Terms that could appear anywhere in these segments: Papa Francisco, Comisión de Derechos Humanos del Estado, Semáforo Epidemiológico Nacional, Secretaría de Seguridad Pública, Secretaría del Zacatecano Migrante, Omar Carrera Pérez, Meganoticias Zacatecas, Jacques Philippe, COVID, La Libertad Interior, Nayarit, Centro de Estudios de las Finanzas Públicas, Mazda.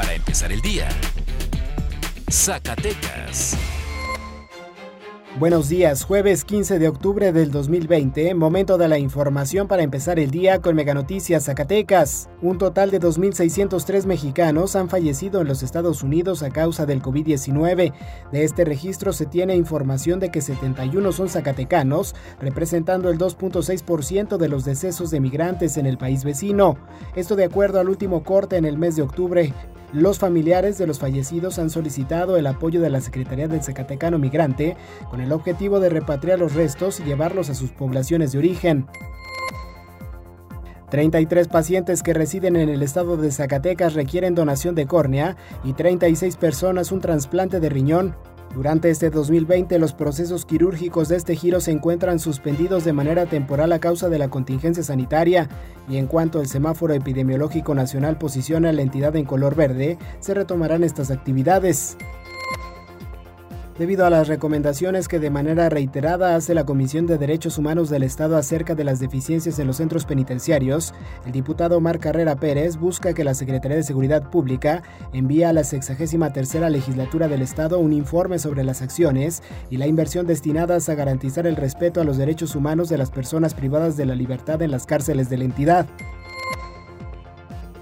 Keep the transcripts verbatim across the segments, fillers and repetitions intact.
para empezar el día. Zacatecas. Buenos días, jueves quince de octubre del dos mil veinte, momento de la información para empezar el día con Meganoticias Zacatecas. Un total de dos mil seiscientos tres mexicanos han fallecido en los Estados Unidos a causa del COVID diecinueve. De este registro se tiene información de que setenta y uno son zacatecanos, representando el dos punto seis por ciento de los decesos de migrantes en el país vecino. Esto de acuerdo al último corte en el mes de octubre. Los familiares de los fallecidos han solicitado el apoyo de la Secretaría del Zacatecano Migrante con el objetivo de repatriar los restos y llevarlos a sus poblaciones de origen. treinta y tres pacientes que residen en el estado de Zacatecas requieren donación de córnea y treinta y seis personas un trasplante de riñón. Durante este dos mil veinte, los procesos quirúrgicos de este giro se encuentran suspendidos de manera temporal a causa de la contingencia sanitaria, y en cuanto el Semáforo Epidemiológico Nacional posicione a la entidad en color verde, se retomarán estas actividades. Debido a las recomendaciones que de manera reiterada hace la Comisión de Derechos Humanos del Estado acerca de las deficiencias en los centros penitenciarios, el diputado Omar Carrera Pérez busca que la Secretaría de Seguridad Pública envíe a la sexagésima tercera Legislatura del Estado un informe sobre las acciones y la inversión destinadas a garantizar el respeto a los derechos humanos de las personas privadas de la libertad en las cárceles de la entidad.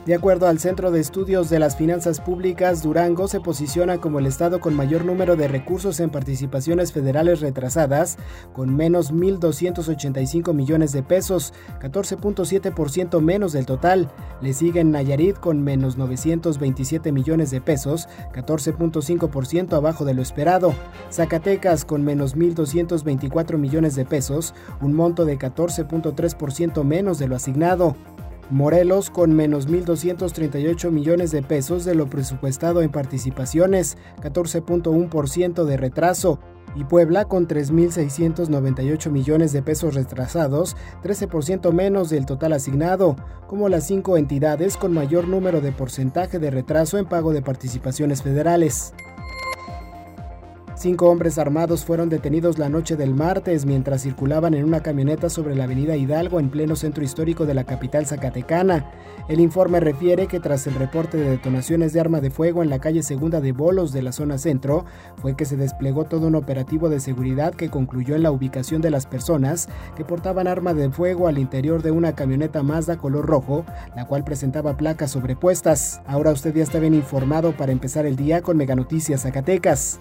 De acuerdo al Centro de Estudios de las Finanzas Públicas, Durango se posiciona como el estado con mayor número de recursos en participaciones federales retrasadas, con menos mil doscientos ochenta y cinco millones de pesos, catorce punto siete por ciento menos del total. Le siguen Nayarit con menos novecientos veintisiete millones de pesos, catorce punto cinco por ciento abajo de lo esperado. Zacatecas con menos mil doscientos veinticuatro millones de pesos, un monto de catorce punto tres por ciento menos de lo asignado. Morelos con menos mil doscientos treinta y ocho millones de pesos de lo presupuestado en participaciones, catorce punto uno por ciento de retraso, y Puebla con tres mil seiscientos noventa y ocho millones de pesos retrasados, trece por ciento menos del total asignado, como las cinco entidades con mayor número de porcentaje de retraso en pago de participaciones federales. Cinco hombres armados fueron detenidos la noche del martes mientras circulaban en una camioneta sobre la avenida Hidalgo en pleno centro histórico de la capital zacatecana. El informe refiere que tras el reporte de detonaciones de arma de fuego en la calle Segunda de Bolos de la zona centro, fue que se desplegó todo un operativo de seguridad que concluyó en la ubicación de las personas que portaban arma de fuego al interior de una camioneta Mazda color rojo, la cual presentaba placas sobrepuestas. Ahora usted ya está bien informado para empezar el día con Meganoticias Zacatecas.